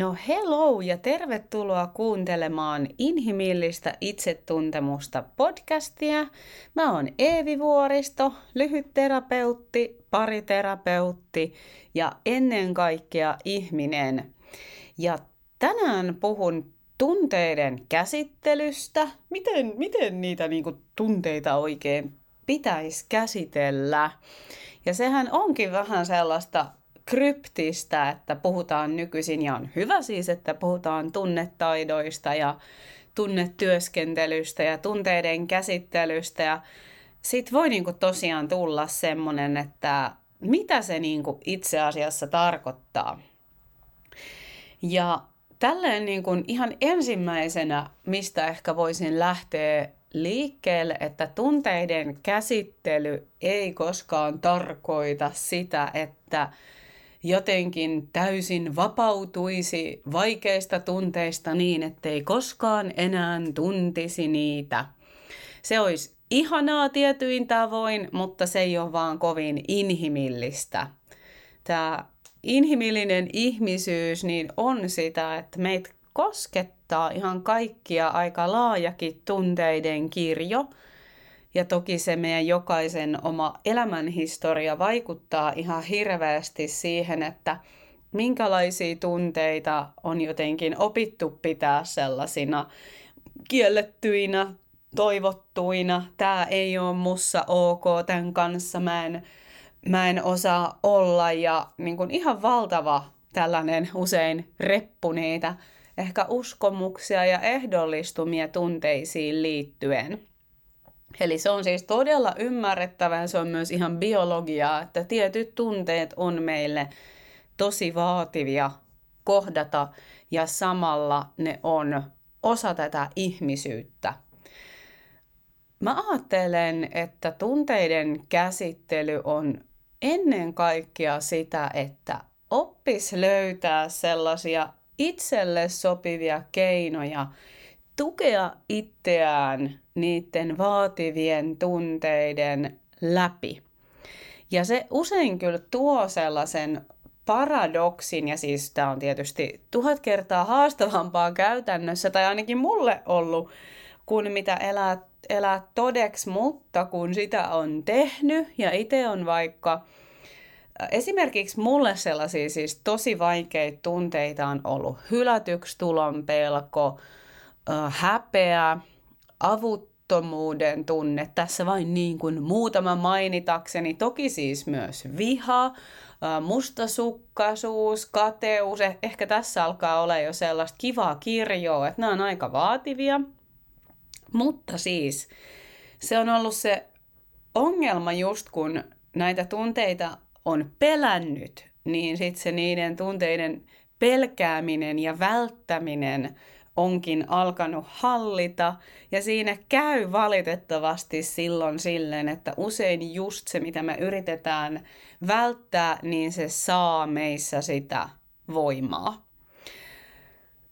No hello ja tervetuloa kuuntelemaan Inhimillistä itsetuntemusta podcastia. Mä oon Eevi Vuoristo, lyhytterapeutti, pariterapeutti ja ennen kaikkea ihminen. Ja tänään puhun tunteiden käsittelystä, miten niitä tunteita oikein pitäisi käsitellä. Ja sehän onkin vähän sellaista kryptistä, että puhutaan nykyisin, ja on hyvä siis, että puhutaan tunnetaidoista ja tunnetyöskentelystä ja tunteiden käsittelystä. Ja sit voi tosiaan tulla semmoinen, että mitä se itse asiassa tarkoittaa. Ja tälleen ihan ensimmäisenä, mistä ehkä voisin lähteä liikkeelle, että tunteiden käsittely ei koskaan tarkoita sitä, että jotenkin täysin vapautuisi vaikeista tunteista niin, ettei koskaan enää tuntisi niitä. Se olisi ihanaa tietyin tavoin, mutta se ei ole vaan kovin inhimillistä. Tämä inhimillinen ihmisyys niin on sitä, että meitä koskettaa ihan kaikkia aika laajakin tunteiden kirjo. Ja toki se meidän jokaisen oma elämänhistoria vaikuttaa ihan hirveästi siihen, että minkälaisia tunteita on jotenkin opittu pitää sellaisina kiellettyinä, toivottuina. Tämä ei ole mussa ok, tämän kanssa mä en osaa olla. Ja ihan valtava tällainen usein reppu niitä ehkä uskomuksia ja ehdollistumia tunteisiin liittyen. Eli se on siis todella ymmärrettävää, se on myös ihan biologiaa, että tietyt tunteet on meille tosi vaativia kohdata ja samalla ne on osa tätä ihmisyyttä. Mä ajattelen, että tunteiden käsittely on ennen kaikkea sitä, että oppis löytää sellaisia itselle sopivia keinoja tukea itseään niiden vaativien tunteiden läpi. Ja se usein kyllä tuo sellaisen paradoksin, ja siis tämä on tietysti 1000 kertaa haastavampaa käytännössä, tai ainakin mulle ollut, kuin mitä elää todeksi, mutta kun sitä on tehnyt, ja itse on vaikka esimerkiksi mulle sellaisia siis tosi vaikeita tunteita on ollut hylätyksi tulon pelko, häpeä, avuttomuuden tunne, tässä vain muutama mainitakseni, toki siis myös viha, mustasukkaisuus, kateus, ehkä tässä alkaa olla jo sellaista kivaa kirjoa, että nämä on aika vaativia, mutta siis se on ollut se ongelma just kun näitä tunteita on pelännyt, niin sitten se niiden tunteiden pelkääminen ja välttäminen onkin alkanut hallita, ja siinä käy valitettavasti silloin silleen, että usein just se, mitä me yritetään välttää, niin se saa meissä sitä voimaa.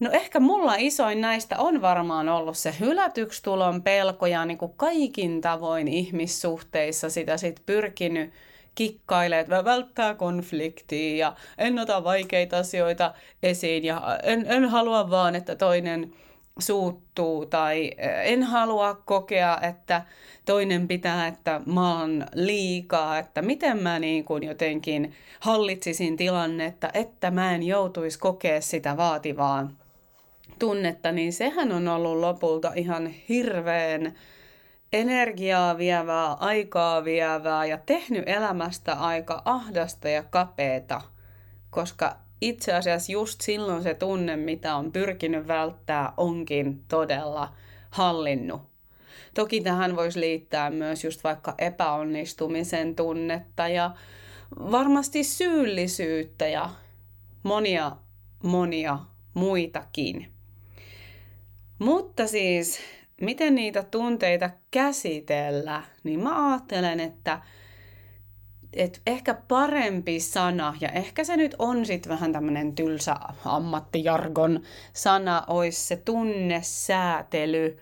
No ehkä mulla isoin näistä on varmaan ollut se hylätyksi tulon pelko, ja kaikin tavoin ihmissuhteissa sitä sitten pyrkinyt kikkailee, että välttää konfliktia ja en ota vaikeita asioita esiin ja en halua vaan, että toinen suuttuu tai en halua kokea, että toinen pitää, että mä oon liikaa, että miten mä jotenkin hallitsisin tilannetta, että mä en joutuisi kokea sitä vaativaa tunnetta, niin sehän on ollut lopulta ihan hirveän energiaa vievää, aikaa vievää ja tehnyt elämästä aika ahdasta ja kapeeta, koska itse asiassa just silloin se tunne, mitä on pyrkinyt välttää, onkin todella hallinnut. Toki tähän voisi liittää myös just vaikka epäonnistumisen tunnetta ja varmasti syyllisyyttä ja monia muitakin. Mutta siis miten niitä tunteita käsitellä, niin mä ajattelen, että ehkä parempi sana, ja ehkä se nyt on sitten vähän tämmöinen tylsä ammattijargon sana, olisi se tunnesäätely,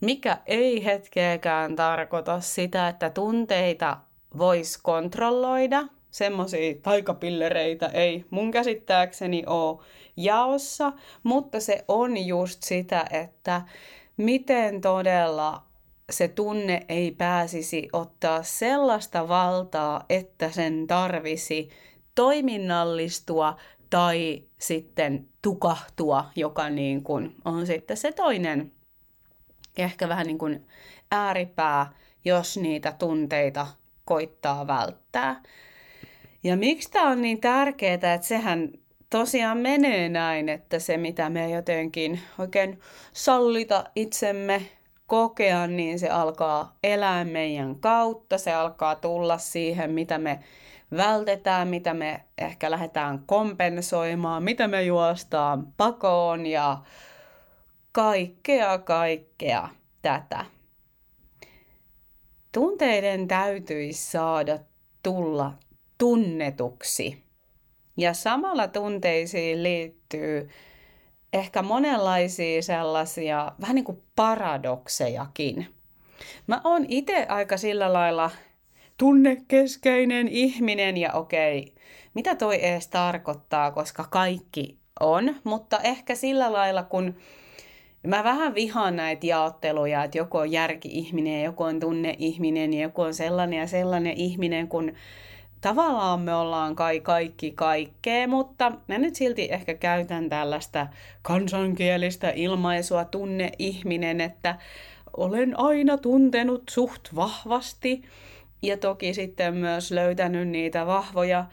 mikä ei hetkeäkään tarkoita sitä, että tunteita voisi kontrolloida semmoisia taikapillereitä ei mun käsittääkseni ole jaossa, mutta se on just sitä, että miten todella se tunne ei pääsisi ottaa sellaista valtaa, että sen tarvisi toiminnallistua tai sitten tukahtua, joka niin kuin on sitten se toinen ehkä vähän niin kuin ääripää, jos niitä tunteita koittaa välttää. Ja miksi tämä on niin tärkeää, että sehän tosiaan menee näin, että se mitä me jotenkin oikein sallita itsemme kokea, niin se alkaa elää meidän kautta, se alkaa tulla siihen, mitä me vältetään, mitä me ehkä lähdetään kompensoimaan, mitä me juostaan pakoon ja kaikkea tätä. Tunteiden täytyisi saada tulla tunnetuksi. Ja samalla tunteisiin liittyy ehkä monenlaisia sellaisia vähän niin kuin paradoksejakin. Mä oon itse aika sillä lailla tunnekeskeinen ihminen ja okei, mitä toi ees tarkoittaa, koska kaikki on, mutta ehkä sillä lailla kun mä vähän vihaan näitä jaotteluja, että joku on järki-ihminen, joku on tunne-ihminen ja joku on sellainen ja sellainen ihminen, kun tavallaan me ollaan kai kaikki kaikkea, mutta mä nyt silti ehkä käytän tällaista kansankielistä ilmaisua tunne-ihminen, että olen aina tuntenut suht vahvasti ja toki sitten myös löytänyt niitä vahvoja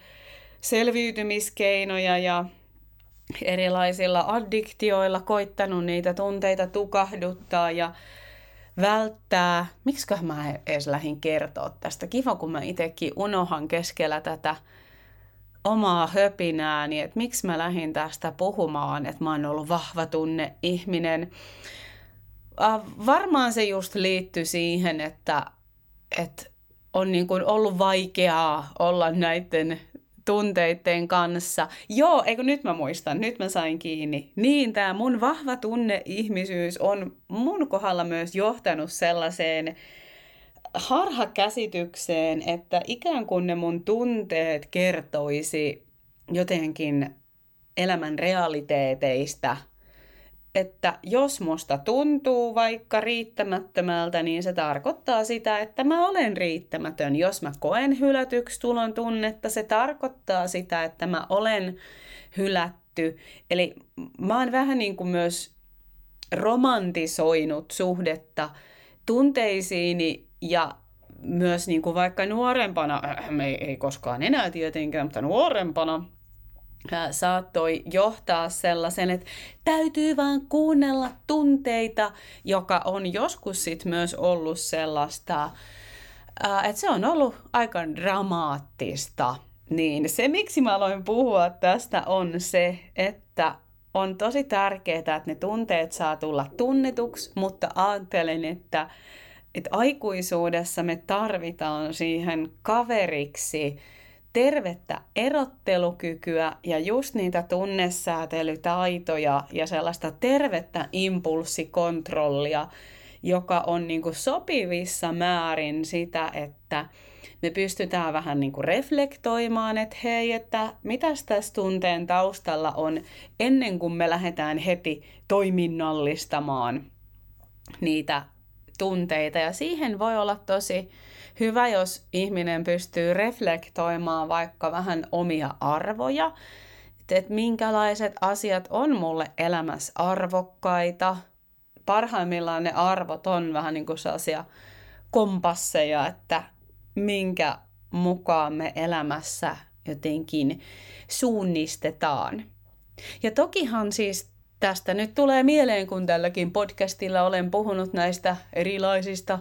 selviytymiskeinoja ja erilaisilla addiktioilla koittanut niitä tunteita tukahduttaa ja välttää. Miksiköhän mä edes lähdin kertoa tästä? Kiva, kun mä itsekin unohan keskellä tätä omaa höpinääni, että miksi mä lähdin tästä puhumaan, että mä oon ollut vahva tunne-ihminen. Varmaan se just liittyi siihen, että on niin kuin ollut vaikeaa olla näiden tunteiden kanssa. Joo, eikö nyt mä muistan, nyt mä sain kiinni. Niin, tämä mun vahva tunne-ihmisyys on mun kohdalla myös johtanut sellaiseen harhakäsitykseen, että ikään kuin ne mun tunteet kertoisi jotenkin elämän realiteeteista. Että jos musta tuntuu vaikka riittämättömältä, niin se tarkoittaa sitä, että mä olen riittämätön. Jos mä koen hylätyksi tulon tunnetta, se tarkoittaa sitä, että mä olen hylätty. Eli mä oon vähän niin kuin myös romantisoinut suhdetta tunteisiini ja myös niin kuin vaikka nuorempana, ei koskaan enää tietenkään, mutta nuorempana, saattoi johtaa sellaisen, että täytyy vain kuunnella tunteita, joka on joskus sit myös ollut sellaista, että se on ollut aika dramaattista. Niin se, miksi mä aloin puhua tästä, on se, että on tosi tärkeää, että ne tunteet saa tulla tunnetuksi, mutta ajattelen, että aikuisuudessa me tarvitaan siihen kaveriksi tervettä erottelukykyä ja just niitä tunnesäätelytaitoja ja sellaista tervettä impulssikontrollia, joka on niin kuin sopivissa määrin sitä, että me pystytään vähän niin kuin reflektoimaan, että hei, että mitäs tässä tunteen taustalla on ennen kuin me lähdetään heti toiminnallistamaan niitä tunteita. Ja siihen voi olla tosi hyvä, jos ihminen pystyy reflektoimaan vaikka vähän omia arvoja, että minkälaiset asiat on mulle elämässä arvokkaita. Parhaimmillaan ne arvot on vähän niin kuin sellaisia kompasseja, että minkä mukaan me elämässä jotenkin suunnistetaan. Ja tokihan siis tästä nyt tulee mieleen, kun tälläkin podcastilla olen puhunut näistä erilaisista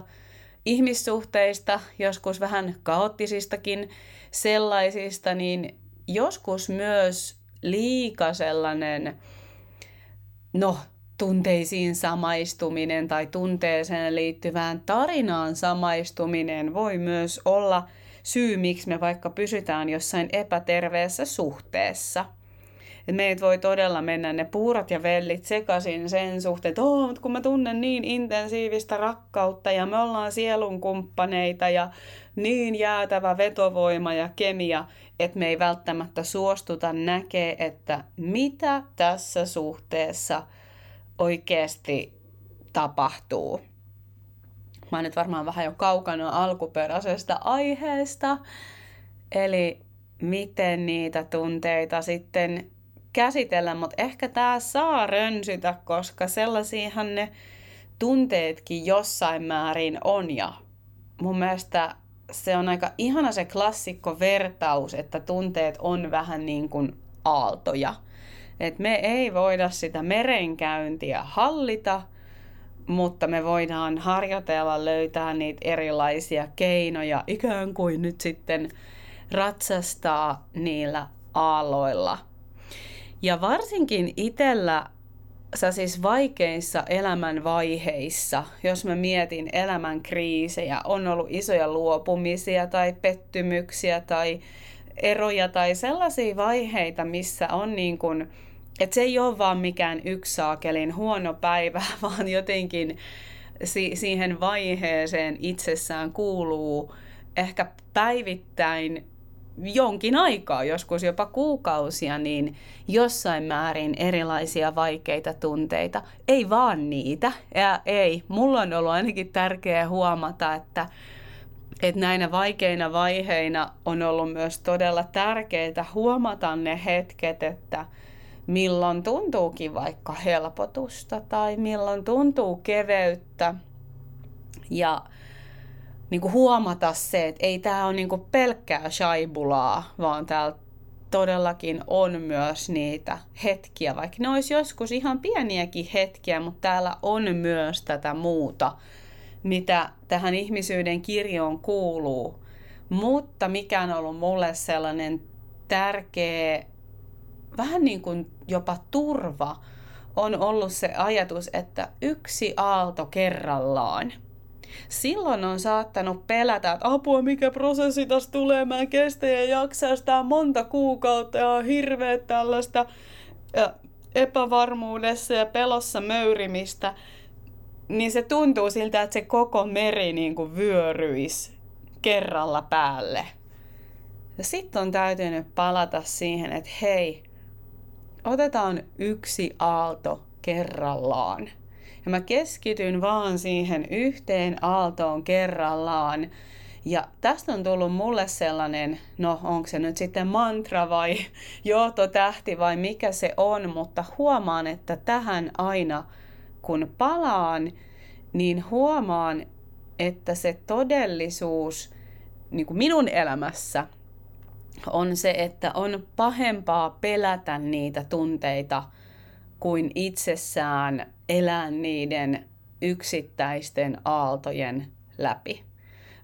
ihmissuhteista, joskus vähän kaoottisistakin sellaisista, niin joskus myös liika sellainen, tunteisiin samaistuminen tai tunteeseen liittyvään tarinaan samaistuminen voi myös olla syy, miksi me vaikka pysytään jossain epäterveessä suhteessa. Meitä voi todella mennä ne puurot ja vellit sekaisin sen suhteen, että kun mä tunnen niin intensiivistä rakkautta ja me ollaan sielunkumppaneita ja niin jäätävä vetovoima ja kemia, että me ei välttämättä suostuta näkee, että mitä tässä suhteessa oikeasti tapahtuu. Mä oon nyt varmaan vähän jo kaukana alkuperäisestä aiheesta, eli miten niitä tunteita sitten käsitellä, mutta ehkä tää saa rönsytä, koska sellaisiahan ne tunteetkin jossain määrin on, ja mun mielestä se on aika ihana se klassikko vertaus, että tunteet on vähän niin kuin aaltoja. Et me ei voida sitä merenkäyntiä hallita, mutta me voidaan harjoitella, löytää niitä erilaisia keinoja ikään kuin nyt sitten ratsastaa niillä aalloilla. Ja varsinkin itsellä sä siis vaikeissa elämän vaiheissa, jos mä mietin elämän kriisejä, on ollut isoja luopumisia tai pettymyksiä tai eroja tai sellaisia vaiheita, missä on niin kuin, että se ei ole vaan mikään yksi saakelin huono päivä, vaan jotenkin siihen vaiheeseen itsessään kuuluu ehkä päivittäin jonkin aikaa, joskus jopa kuukausia, niin jossain määrin erilaisia vaikeita tunteita. Ei vaan niitä. Ja ei. Mulla on ollut ainakin tärkeää huomata, että näinä vaikeina vaiheina on ollut myös todella tärkeää huomata ne hetket, että milloin tuntuukin vaikka helpotusta tai milloin tuntuu keveyttä. Ja niin kuin huomata se, että ei tämä ole niin kuin pelkkää shaibulaa, vaan täällä todellakin on myös niitä hetkiä, vaikka ne olisi joskus ihan pieniäkin hetkiä, mutta täällä on myös tätä muuta, mitä tähän ihmisyyden kirjoon kuuluu. Mutta mikä on ollut mulle sellainen tärkeä, vähän niin kuin jopa turva, on ollut se ajatus, että yksi aalto kerrallaan. Silloin on saattanut pelätä, että apua, mikä prosessi tässä tulee, mä en kestä ja jaksaa sitä monta kuukautta ja on hirveä tällaista epävarmuudessa ja pelossa möyrimistä, niin se tuntuu siltä, että se koko meri niin kuin vyöryisi kerralla päälle. Ja sitten on täytynyt palata siihen, että hei, otetaan yksi aalto kerrallaan. Ja mä keskityn vaan siihen yhteen aaltoon kerrallaan. Ja tästä on tullut mulle sellainen, no onko se nyt sitten mantra vai johtotähti vai mikä se on, mutta huomaan, että tähän aina kun palaan, niin huomaan, että se todellisuus niin kuin minun elämässä on se, että on pahempaa pelätä niitä tunteita kuin itsessään elää niiden yksittäisten aaltojen läpi.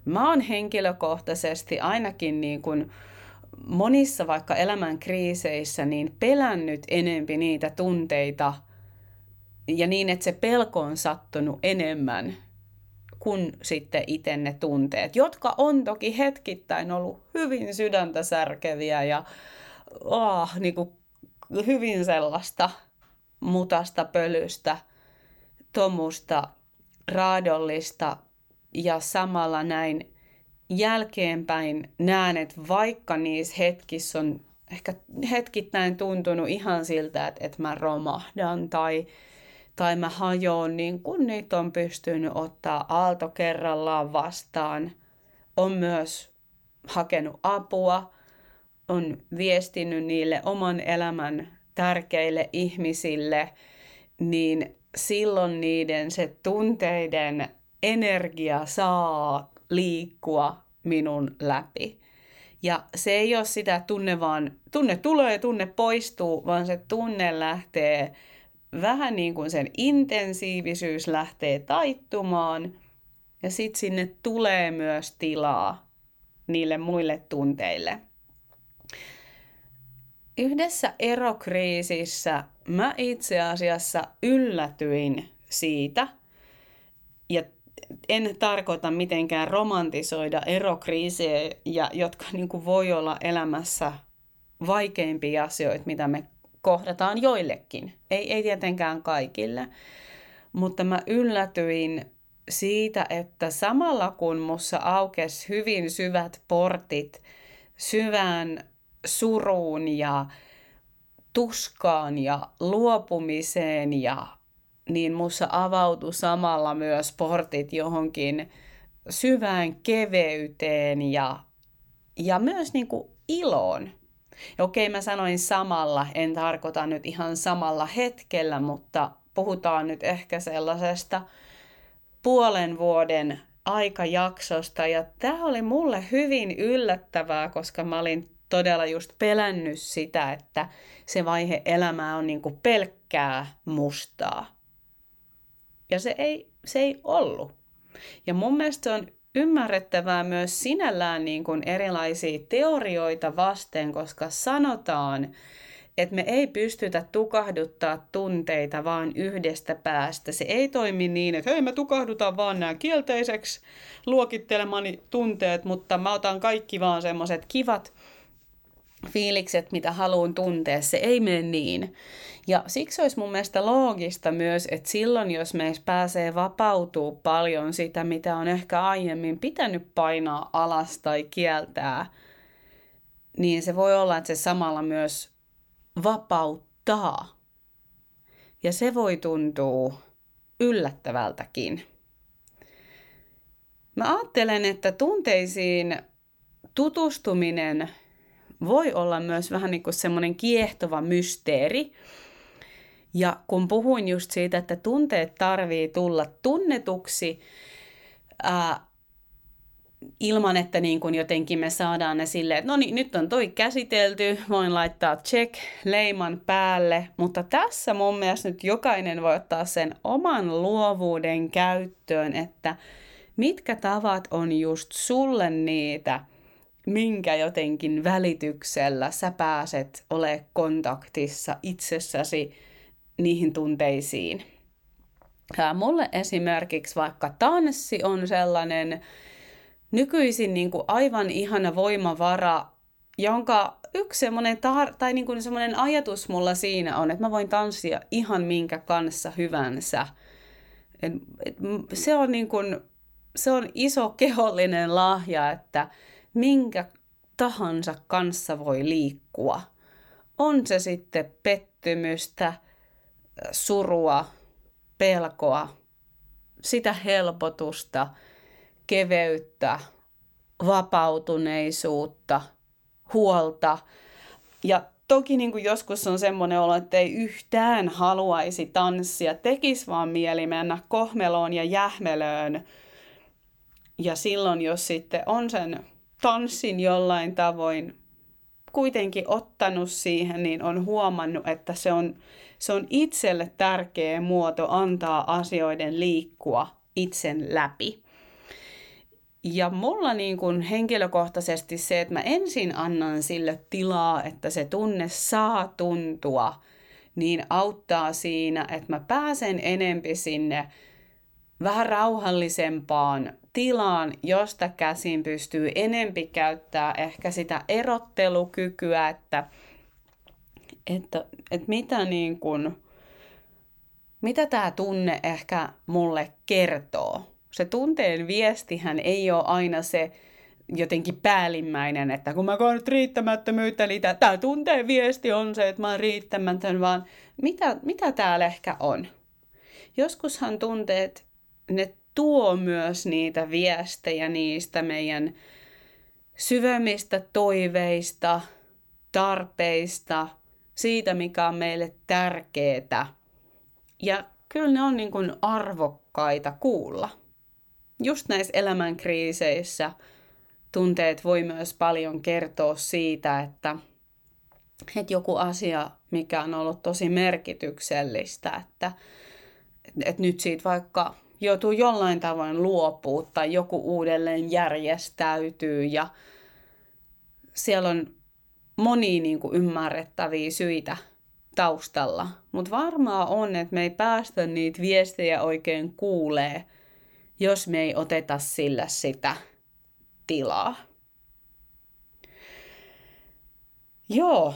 Mä oon henkilökohtaisesti ainakin niin kuin monissa vaikka elämän kriiseissä niin pelännyt enempi niitä tunteita ja niin, että se pelko on sattunut enemmän kuin sitten itse ne tunteet, jotka on toki hetkittäin ollut hyvin sydäntä särkeviä ja niin kuin hyvin sellaista mutasta, pölystä, tomusta, raadollista ja samalla näin jälkeenpäin näen, että vaikka niissä hetkissä on ehkä hetkittäin tuntunut ihan siltä, että mä romahdan tai mä hajoon, niin kun niitä on pystynyt ottaa aalto kerrallaan vastaan, on myös hakenut apua, on viestinyt niille oman elämän tärkeille ihmisille, niin silloin niiden se tunteiden energia saa liikkua minun läpi. Ja se ei ole sitä tunne vaan, tunne tulee ja tunne poistuu, vaan se tunne lähtee vähän niin kuin sen intensiivisyys lähtee taittumaan ja sitten sinne tulee myös tilaa niille muille tunteille. Yhdessä erokriisissä mä itse asiassa yllätyin siitä, ja en tarkoita mitenkään romantisoida erokriisejä, jotka niin kuin voi olla elämässä vaikeimpia asioita, mitä me kohdataan joillekin. Ei tietenkään kaikille, mutta mä yllätyin siitä, että samalla kun mussa aukesi hyvin syvät portit syvään suruun ja tuskaan ja luopumiseen, ja niin musta avautui samalla myös portit johonkin syvään keveyteen ja myös niin kuin iloon. Okei, mä sanoin samalla, en tarkoita nyt ihan samalla hetkellä, mutta puhutaan nyt ehkä sellaisesta 5,5 vuoden aikajaksosta. Ja tämä oli mulle hyvin yllättävää, koska mä olin todella just pelännyt sitä, että se vaihe elämää on niin kuin pelkkää mustaa. Ja se ei ollut. Ja mun mielestä on ymmärrettävää myös sinällään niin kuin erilaisia teorioita vasten, koska sanotaan, että me ei pystytä tukahduttaa tunteita vaan yhdestä päästä. Se ei toimi niin, että hei, mä tukahdutan vaan nämä kielteiseksi luokittelemani tunteet, mutta mä otan kaikki vaan semmoiset kivat fiilikset, mitä haluan tuntea. Se ei mene niin. Ja siksi olisi mun mielestä loogista myös, että silloin, jos meissä pääsee vapautuu paljon sitä, mitä on ehkä aiemmin pitänyt painaa alas tai kieltää, niin se voi olla, että se samalla myös vapauttaa. Ja se voi tuntua yllättävältäkin. Mä ajattelen, että tunteisiin tutustuminen voi olla myös vähän niin kuin semmoinen kiehtova mysteeri. Ja kun puhuin just siitä, että tunteet tarvii tulla tunnetuksi ilman, että niin kuin jotenkin me saadaan ne silleen, että no niin, nyt on toi käsitelty, voin laittaa check leiman päälle. Mutta tässä mun mielestä nyt jokainen voi ottaa sen oman luovuuden käyttöön, että mitkä tavat on just sulle niitä, minkä jotenkin välityksellä sä pääset olemaan kontaktissa itsessäsi niihin tunteisiin. Mulle esimerkiksi vaikka tanssi on sellainen nykyisin niin kuin aivan ihana voimavara, jonka yksi semmoinen niin kuin semmoinen ajatus mulla siinä on, että mä voin tanssia ihan minkä kanssa hyvänsä. Se on, niin kuin, se on iso kehollinen lahja, että minkä tahansa kanssa voi liikkua. On se sitten pettymystä, surua, pelkoa, sitä helpotusta, keveyttä, vapautuneisuutta, huolta. Ja toki niin kuin joskus on semmoinen olo, että ei yhtään haluaisi tanssia, tekisi vaan mieli mennä kohmeloon ja jähmelöön. Ja silloin, jos sitten on sen tanssin jollain tavoin kuitenkin ottanut siihen, niin on huomannut, että se on itselle tärkeä muoto antaa asioiden liikkua itsen läpi. Ja mulla niin kuin henkilökohtaisesti se, että mä ensin annan sille tilaa, että se tunne saa tuntua, niin auttaa siinä, että mä pääsen enempi sinne vähän rauhallisempaan tilaan, josta käsin pystyy enempi käyttää ehkä sitä erottelukykyä, että mitä tämä tunne ehkä mulle kertoo. Se tunteen viestihän ei ole aina se jotenkin päällimmäinen, että kun mä koen nyt riittämättömyyttä, niin tämä tunteen viesti on se, että mä oon riittämätön, vaan mitä täällä ehkä on. Joskushan tunteet, ne tuo myös niitä viestejä niistä meidän syvemmistä toiveista, tarpeista, siitä mikä on meille tärkeetä. Ja kyllä ne on niin kuin arvokkaita kuulla. Just näissä elämänkriiseissä tunteet voi myös paljon kertoa siitä, että joku asia, mikä on ollut tosi merkityksellistä, että nyt siitä vaikka joutuu jollain tavoin luopua tai joku uudelleen järjestäytyy, ja siellä on monia niin kuin ymmärrettäviä syitä taustalla. Mutta varmaa on, että me ei päästä niitä viestejä oikein kuulee, jos me ei oteta sillä sitä tilaa. Joo,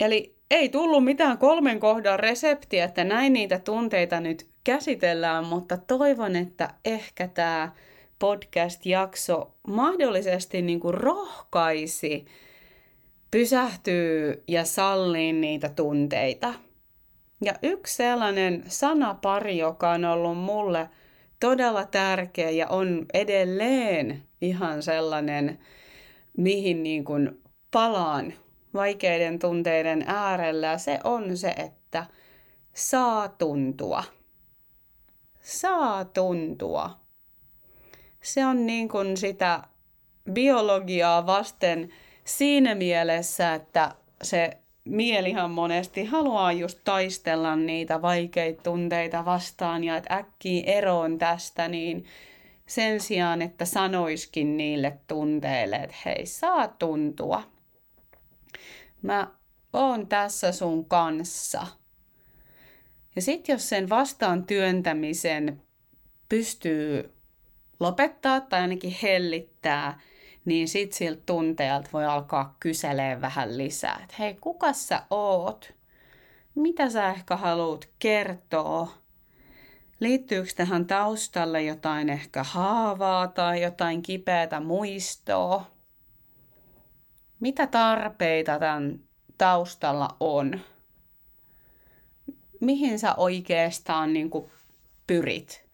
eli ei tullut mitään 3 kohdan reseptiä, että näin niitä tunteita nyt käsitellään, mutta toivon, että ehkä tämä podcast-jakso mahdollisesti niin kuin rohkaisi pysähtyy ja sallii niitä tunteita. Ja yksi sellainen sanapari, joka on ollut mulle todella tärkeä ja on edelleen ihan sellainen, mihin niin kuin palaan vaikeiden tunteiden äärellä, se on se, että saa tuntua. Saa tuntua. Se on niin kuin sitä biologiaa vasten siinä mielessä, että se mielihan monesti haluaa just taistella niitä vaikeita tunteita vastaan ja että äkkiä eroon tästä, niin sen sijaan, että sanoiskin niille tunteille, että hei, saa tuntua. Mä oon tässä sun kanssa. Ja sit jos sen vastaan työntämisen pystyy lopettaa tai ainakin hellittää, niin sit siltä tunteelta voi alkaa kyselee vähän lisää. Että hei, kuka sä oot? Mitä sä ehkä haluat kertoa? Liittyykö tähän taustalle jotain ehkä haavaa tai jotain kipeätä muistoa? Mitä tarpeita tämän taustalla on? Mihin sä oikeastaan niin kuin pyrit?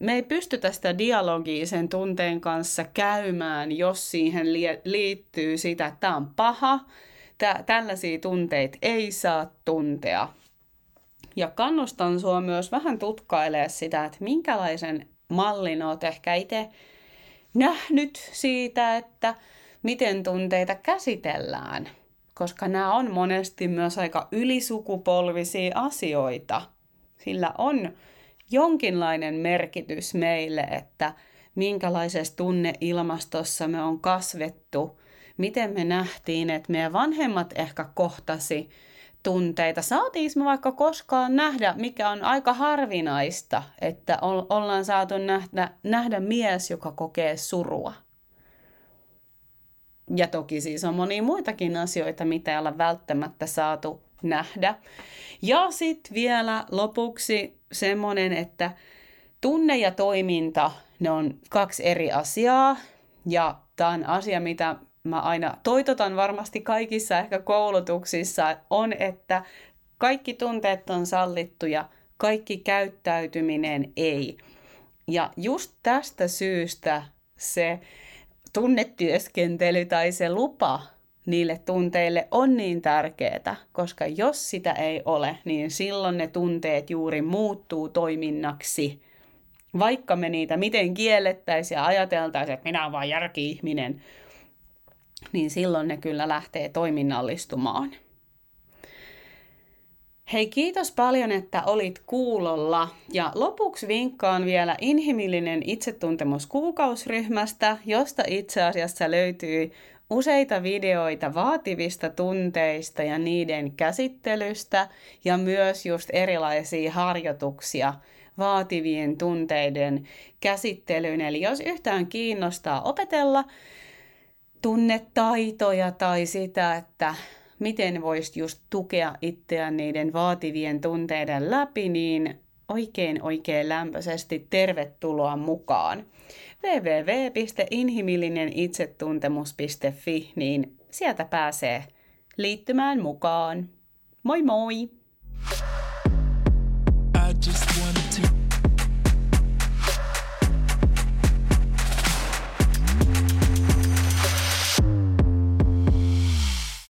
Me ei pystytä sitä dialogia sen tunteen kanssa käymään, jos siihen liittyy sitä, että tämä on paha, tällaisia tunteita ei saa tuntea. Ja kannustan sua myös vähän tutkailemaan sitä, että minkälaisen mallin olet ehkä itse nähnyt siitä, että miten tunteita käsitellään, koska nämä on monesti myös aika ylisukupolvisia asioita. Sillä on jonkinlainen merkitys meille, että minkälaisessa tunneilmastossa me on kasvettu, miten me nähtiin, että meidän vanhemmat ehkä kohtasi tunteita. Saatiin me vaikka koskaan nähdä, mikä on aika harvinaista, että ollaan saatu nähdä mies, joka kokee surua. Ja toki siis on monia muitakin asioita, mitä ei olla välttämättä saatu nähdä. Ja sitten vielä lopuksi semmoinen, että tunne ja toiminta, ne on kaksi eri asiaa. Ja tämä on asia, mitä mä aina toitotan varmasti kaikissa ehkä koulutuksissa, on, että kaikki tunteet on sallittuja, kaikki käyttäytyminen ei. Ja just tästä syystä se tunnetyöskentely tai se lupa niille tunteille on niin tärkeää, koska jos sitä ei ole, niin silloin ne tunteet juuri muuttuu toiminnaksi. Vaikka me niitä miten kiellettäisiin ja ajateltaisiin, että minä olen vain järki-ihminen, niin silloin ne kyllä lähtee toiminnallistumaan. Hei, kiitos paljon, että olit kuulolla. Ja lopuksi vinkkaan vielä inhimillinen itsetuntemuskuukausiryhmästä, josta itse asiassa löytyy useita videoita vaativista tunteista ja niiden käsittelystä ja myös just erilaisia harjoituksia vaativien tunteiden käsittelyyn. Eli jos yhtään kiinnostaa opetella tunnetaitoja tai sitä, että miten voisit just tukea itseään niiden vaativien tunteiden läpi, niin oikein lämpöisesti tervetuloa mukaan. www.inhimillinenitsetuntemus.fi, niin sieltä pääsee liittymään mukaan. Moi moi!